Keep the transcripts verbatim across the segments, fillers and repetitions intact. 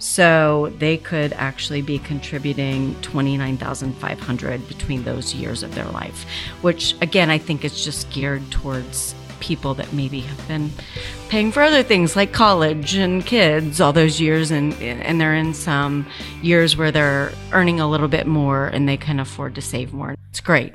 So they could actually be contributing twenty-nine thousand five hundred dollars between those years of their life, which again, I think is just geared towards people that maybe have been paying for other things like college and kids all those years, and and they're in some years where they're earning a little bit more and they can afford to save more. It's great.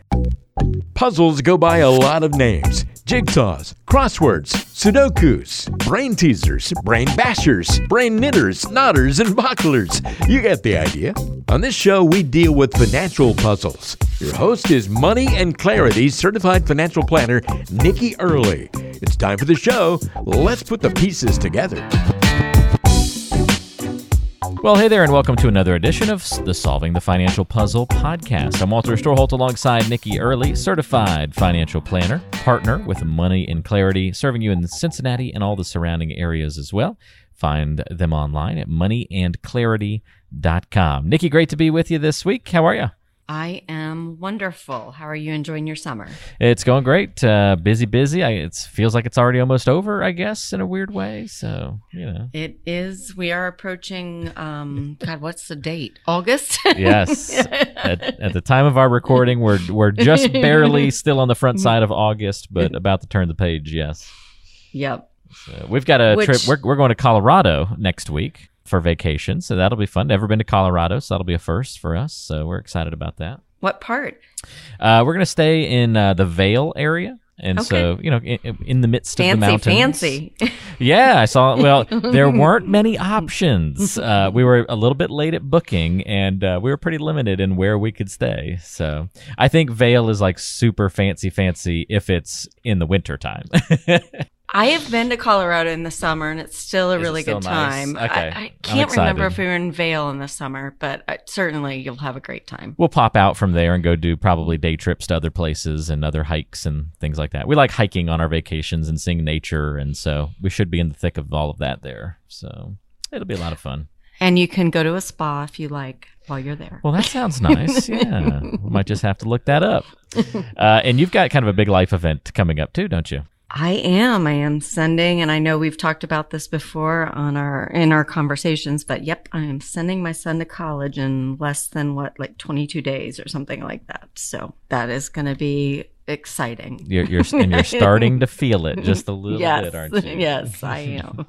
Puzzles go by a lot of names. Jigsaws, crosswords, sudokus, brain teasers, brain bashers, brain knitters, knotters, and bocklers. You get the idea. On this show, we deal with financial puzzles. Your host is Money and Clarity Certified Financial Planner, Nikki Early. It's time for the show. Let's put the pieces together. Well, hey there, and welcome to another edition of the Solving the Financial Puzzle podcast. I'm Walter Storholt alongside Nikki Early, certified financial planner, partner with Money and Clarity, serving you in Cincinnati and all the surrounding areas as well. Find them online at money and clarity dot com. Nikki, great to be with you this week. How are you? I am wonderful. How are you enjoying your summer? It's going great. Uh, busy, busy. I, it feels like it's already almost over, I guess, in a weird way. So, you know. It is. We are approaching, um, God, what's the date? August? Yes. at, at the time of our recording, we're we're just barely still on the front side of August, but about to turn the page, yes. Yep. So we've got a Which, trip. We're, we're going to Colorado next week for vacation, so that'll be fun. Never been to Colorado, so that'll be a first for us, so we're excited about that. What part? Uh, we're going to stay in uh, the Vail area, and okay. so, you know, in, in the midst fancy, of the mountains. Fancy, fancy. Yeah, I saw, well, there weren't many options. Uh, we were a little bit late at booking, and uh, we were pretty limited in where we could stay, so I think Vail is like super fancy, fancy if it's in the wintertime. I have been to Colorado in the summer, and it's still a really still good time. Nice. Okay. I, I can't remember if we were in Vail in the summer, but I, certainly you'll have a great time. We'll pop out from there and go do probably day trips to other places and other hikes and things like that. We like hiking on our vacations and seeing nature, and so we should be in the thick of all of that there. So it'll be a lot of fun. And you can go to a spa if you like while you're there. Well, that sounds nice. Yeah. We might just have to look that up. Uh, and you've got kind of a big life event coming up too, don't you? I am. I am sending, and I know we've talked about this before on our in our conversations, but yep, I am sending my son to college in less than what, like twenty-two days or something like that. So that is going to be exciting. You're, you're and you're starting to feel it just a little yes, bit, aren't you? Yes, I am.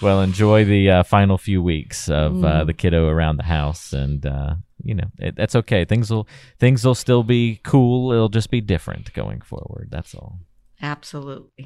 Well, enjoy the uh, final few weeks of mm. uh, the kiddo around the house, and uh, you know it, that's okay. Things will things will still be cool. It'll just be different going forward. That's all. Absolutely.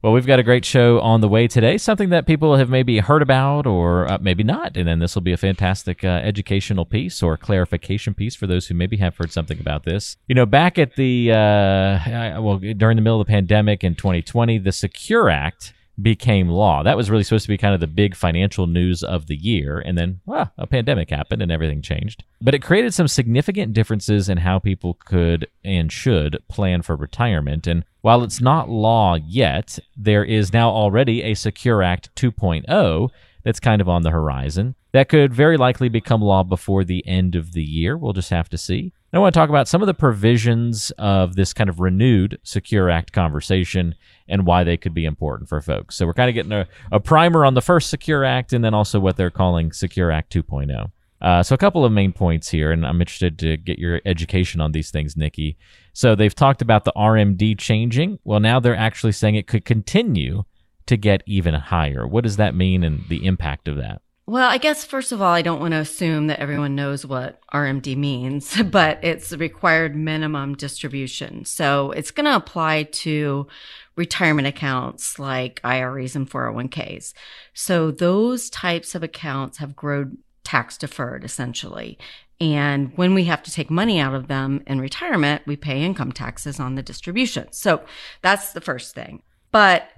Well, we've got a great show on the way today, something that people have maybe heard about or uh, maybe not. And then this will be a fantastic uh, educational piece or clarification piece for those who maybe have heard something about this. You know, back at the, uh, well, during the middle of the pandemic in twenty twenty, the SECURE Act became law. That was really supposed to be kind of the big financial news of the year. And then, well, a pandemic happened and everything changed. But it created some significant differences in how people could and should plan for retirement. And while it's not law yet, there is now already a SECURE Act two point oh that's kind of on the horizon. That could very likely become law before the end of the year. We'll just have to see. I want to talk about some of the provisions of this kind of renewed SECURE Act conversation and why they could be important for folks. So we're kind of getting a, a primer on the first SECURE Act and then also what they're calling SECURE Act two point oh. Uh, so a couple of main points here, and I'm interested to get your education on these things, Nikki. So they've talked about the R M D changing. Well, now they're actually saying it could continue to get even higher. What does that mean and the impact of that? Well, I guess, first of all, I don't want to assume that everyone knows what R M D means, but it's the required minimum distribution. So it's going to apply to retirement accounts like I R As and four oh one k's. So those types of accounts have grown tax deferred, essentially. And when we have to take money out of them in retirement, we pay income taxes on the distribution. So that's the first thing. But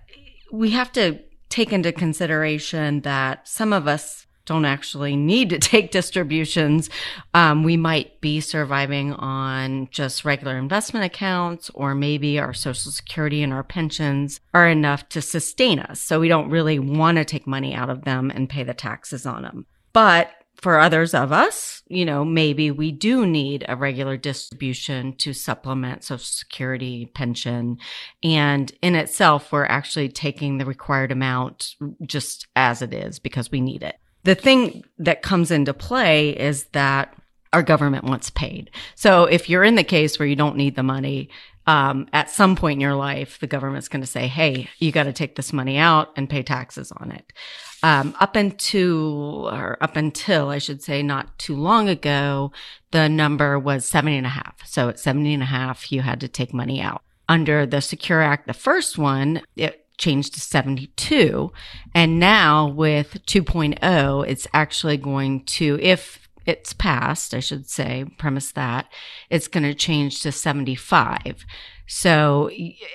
we have to take into consideration that some of us don't actually need to take distributions. Um, we might be surviving on just regular investment accounts, or maybe our Social Security and our pensions are enough to sustain us. So we don't really want to take money out of them and pay the taxes on them. But for others of us, you know, maybe we do need a regular distribution to supplement Social Security, pension, and in itself, we're actually taking the required amount just as it is because we need it. The thing that comes into play is that our government wants paid. So if you're in the case where you don't need the money, um, at some point in your life, the government's going to say, hey, you got to take this money out and pay taxes on it. Um, up until, or up until, I should say, not too long ago, the number was seventy and a half. So at seventy and a half, you had to take money out. Under the SECURE Act, the first one, it changed to seventy-two. And now with two point oh, it's actually going to, if it's passed, I should say, premise that, it's going to change to seventy-five. So,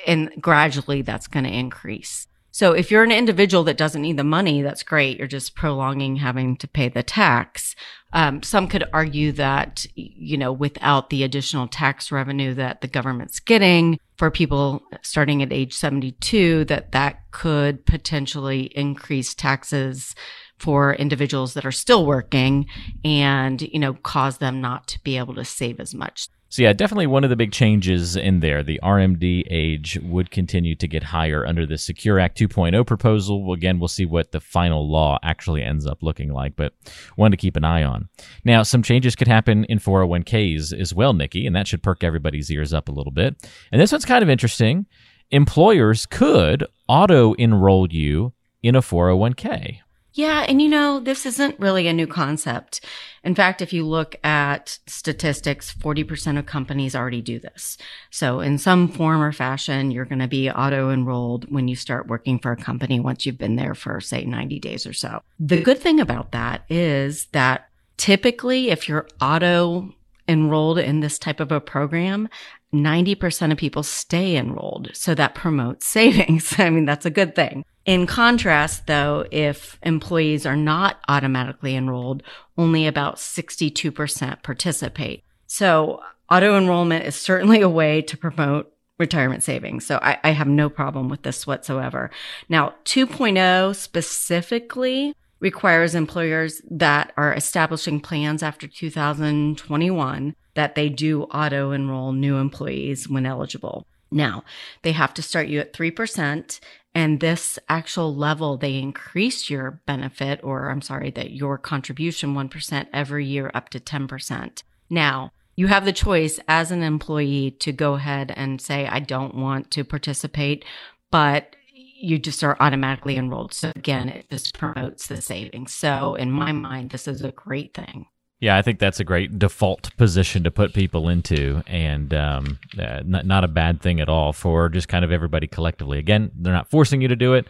and gradually that's going to increase. So if you're an individual that doesn't need the money, that's great. You're just prolonging having to pay the tax. Um, some could argue that, you know, without the additional tax revenue that the government's getting for people starting at age seventy-two, that that could potentially increase taxes for individuals that are still working and, you know, cause them not to be able to save as much. So yeah, definitely one of the big changes in there, the R M D age would continue to get higher under the SECURE Act two point oh proposal. Again, we'll see what the final law actually ends up looking like, but one to keep an eye on. Now, some changes could happen in four oh one k's as well, Nikki, and that should perk everybody's ears up a little bit. And this one's kind of interesting. Employers could auto-enroll you in a four oh one k. Yeah, and you know, this isn't really a new concept. In fact, if you look at statistics, forty percent of companies already do this. So in some form or fashion, you're going to be auto-enrolled when you start working for a company once you've been there for, say, ninety days or so. The good thing about that is that typically if you're auto-enrolled in this type of a program, ninety percent of people stay enrolled. So that promotes savings. I mean, that's a good thing. In contrast, though, if employees are not automatically enrolled, only about sixty-two percent participate. So auto-enrollment is certainly a way to promote retirement savings. So I, I have no problem with this whatsoever. Now, two point oh specifically requires employers that are establishing plans after two thousand twenty-one that they do auto-enroll new employees when eligible. Now, they have to start you at three percent, and this actual level, they increase your benefit, or I'm sorry, that your contribution one percent every year up to ten percent. Now, you have the choice as an employee to go ahead and say, I don't want to participate, but you just are automatically enrolled. So again, it just promotes the savings. So in my mind, this is a great thing. Yeah, I think that's a great default position to put people into, and um, uh, not, not a bad thing at all for just kind of everybody collectively. Again, they're not forcing you to do it,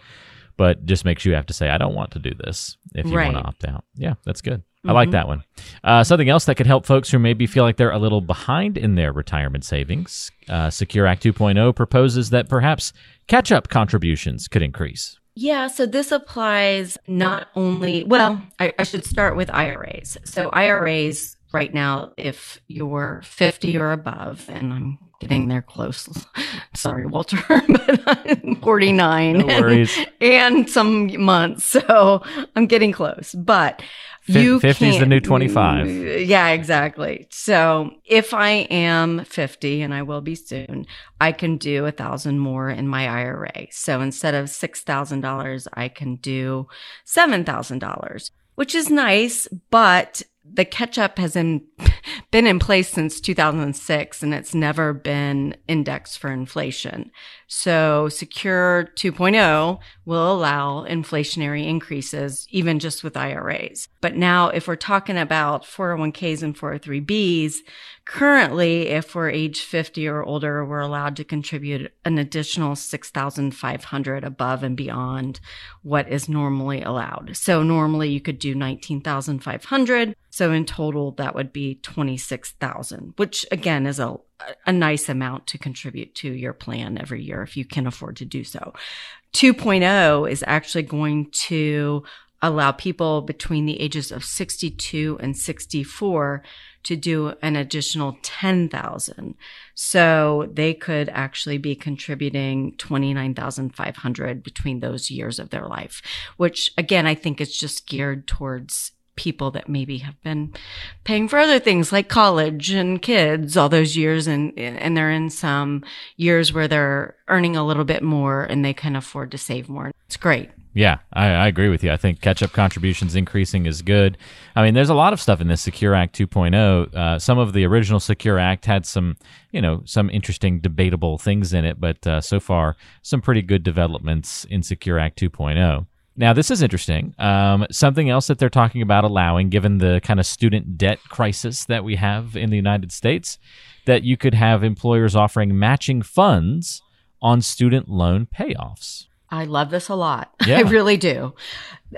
but just makes you have to say, I don't want to do this if you right. want to opt out. Yeah, that's good. Mm-hmm. I like that one. Uh, something else that could help folks who maybe feel like they're a little behind in their retirement savings, uh, SECURE Act two point oh proposes that perhaps catch-up contributions could increase. Yeah, so this applies not only, well, I, I should start with I R As. So I R As right now, if you're fifty or above, and I'm getting there close, sorry, Walter, but I'm forty-nine. No worries. And, and some months, so I'm getting close, but you can't. fifty is the new twenty-five. Yeah, exactly. So if I am fifty, and I will be soon, I can do one thousand dollars more in my I R A. So instead of six thousand dollars, I can do seven thousand dollars, which is nice, but the catch-up has in, been in place since two thousand six, and it's never been indexed for inflation. So SECURE two point oh will allow inflationary increases, even just with I R As. But now, if we're talking about four oh one k's and four oh three b's, currently, if we're age fifty or older, we're allowed to contribute an additional six thousand five hundred dollars above and beyond what is normally allowed. So normally, you could do nineteen thousand five hundred dollars. So in total, that would be twenty-six thousand dollars, which again is a, a nice amount to contribute to your plan every year if you can afford to do so. two point oh is actually going to allow people between the ages of sixty-two and sixty-four to do an additional ten thousand dollars. So they could actually be contributing twenty-nine thousand five hundred dollars between those years of their life, which again, I think is just geared towards people that maybe have been paying for other things like college and kids all those years, and and they're in some years where they're earning a little bit more and they can afford to save more. It's great. Yeah, I, I agree with you. I think catch-up contributions increasing is good. I mean, there's a lot of stuff in this SECURE Act two point oh. Uh, some of the original SECURE Act had some, you know, some interesting debatable things in it, but uh, so far, some pretty good developments in SECURE Act two point oh. Now, this is interesting. Um, something else that they're talking about allowing, given the kind of student debt crisis that we have in the United States, that you could have employers offering matching funds on student loan payoffs. I love this a lot. Yeah. I really do.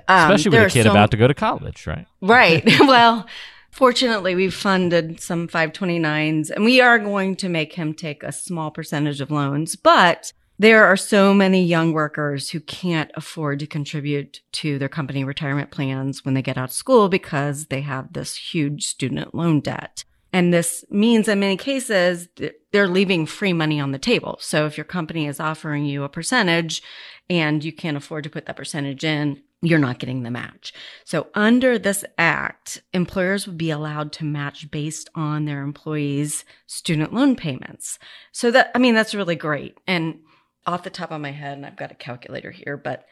Um, Especially with a kid so... about to go to college, right? Right. Well, fortunately, we've funded some five twenty-nines, and we are going to make him take a small percentage of loans, but there are so many young workers who can't afford to contribute to their company retirement plans when they get out of school because they have this huge student loan debt. And this means in many cases, they're leaving free money on the table. So if your company is offering you a percentage and you can't afford to put that percentage in, you're not getting the match. So under this act, employers would be allowed to match based on their employees' student loan payments. So that, I mean, that's really great. And off the top of my head, and I've got a calculator here, but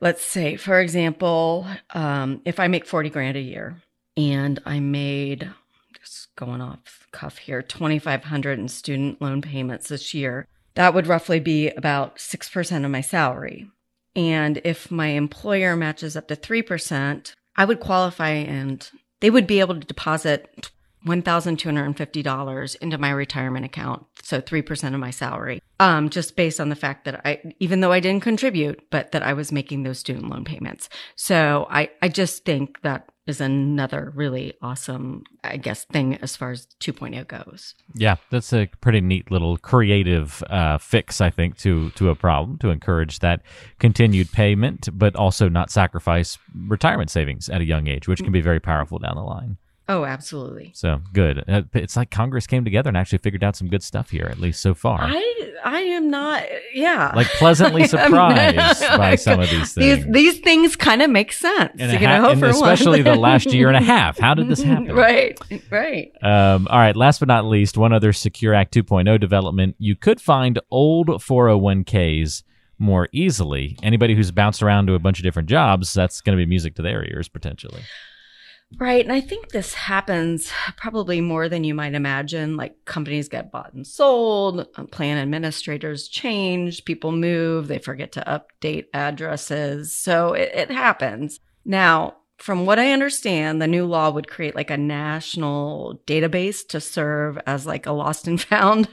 let's say, for example, um, if I make forty grand a year and I made, just going off the cuff here, twenty-five hundred in student loan payments this year, that would roughly be about six percent of my salary. And if my employer matches up to three percent, I would qualify and they would be able to deposit one thousand two hundred fifty dollars into my retirement account, so three percent of my salary, um, just based on the fact that I, even though I didn't contribute, but that I was making those student loan payments. So I, I just think that is another really awesome, I guess, thing as far as two point oh goes. Yeah, that's a pretty neat little creative uh, fix, I think, to to a problem, to encourage that continued payment, but also not sacrifice retirement savings at a young age, which can be very powerful down the line. Oh, absolutely. So good. It's like Congress came together and actually figured out some good stuff here, at least so far. I I am not, yeah. Like pleasantly surprised by some of these things. These, these things kind of make sense, and you ha- know, and for especially the last year and a half. How did this happen? Right, right. Um, all right, last but not least, one other SECURE Act two point oh development. You could find old four oh one k's more easily. Anybody who's bounced around to a bunch of different jobs, that's going to be music to their ears, potentially. Right. And I think this happens probably more than you might imagine. Like companies get bought and sold, plan administrators change, people move, they forget to update addresses. So it, it happens. Now, from what I understand, the new law would create like a national database to serve as like a lost and found,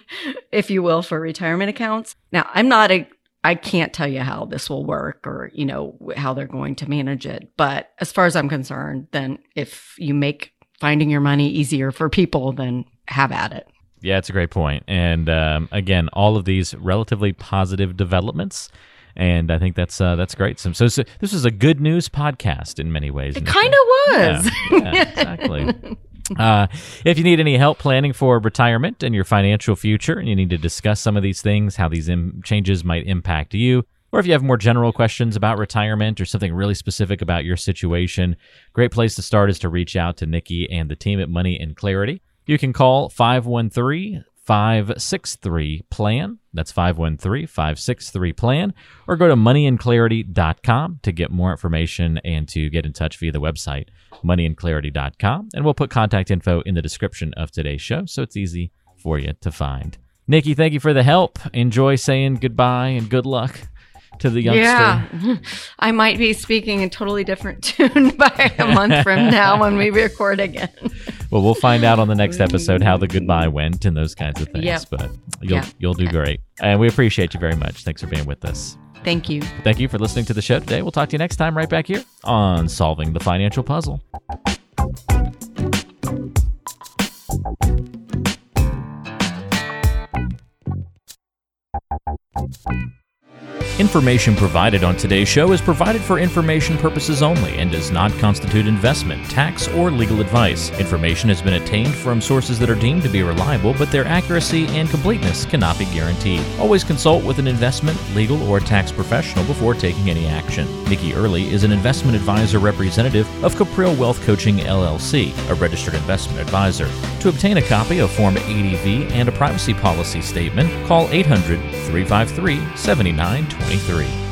if you will, for retirement accounts. Now, I'm not a I can't tell you how this will work or, you know, how they're going to manage it. But as far as I'm concerned, then if you make finding your money easier for people, then have at it. Yeah, it's a great point. And um, again, all of these relatively positive developments. And I think that's uh, that's great. So, so, so this is a good news podcast in many ways. It kind of was. Yeah, yeah, exactly. Uh, if you need any help planning for retirement and your financial future, and you need to discuss some of these things, how these im- changes might impact you, or if you have more general questions about retirement or something really specific about your situation, great place to start is to reach out to Nikki and the team at Money and Clarity. You can call five one three, five six three, P L A N. That's five one three, five six three, P L A N. Or go to money and clarity dot com to get more information and to get in touch via the website, money and clarity dot com. And we'll put contact info in the description of today's show, so it's easy for you to find. Nikki, thank you for the help. Enjoy saying goodbye and good luck to the youngster. Yeah, I might be speaking a totally different tune by a month from now when we record again. Well, we'll find out on the next episode how the goodbye went and those kinds of things. Yep. But you'll yeah. you'll do great. And we appreciate you very much. Thanks for being with us. Thank you. Thank you for listening to the show today. We'll talk to you next time right back here on Solving the Financial Puzzle. Information provided on today's show is provided for information purposes only and does not constitute investment, tax, or legal advice. Information has been obtained from sources that are deemed to be reliable, but their accuracy and completeness cannot be guaranteed. Always consult with an investment, legal, or tax professional before taking any action. Nikki Early is an investment advisor representative of Caprile Wealth Coaching, L L C, a registered investment advisor. To obtain a copy of Form A D V and a privacy policy statement, call eight hundred, three five three, seven nine two zero. twenty-three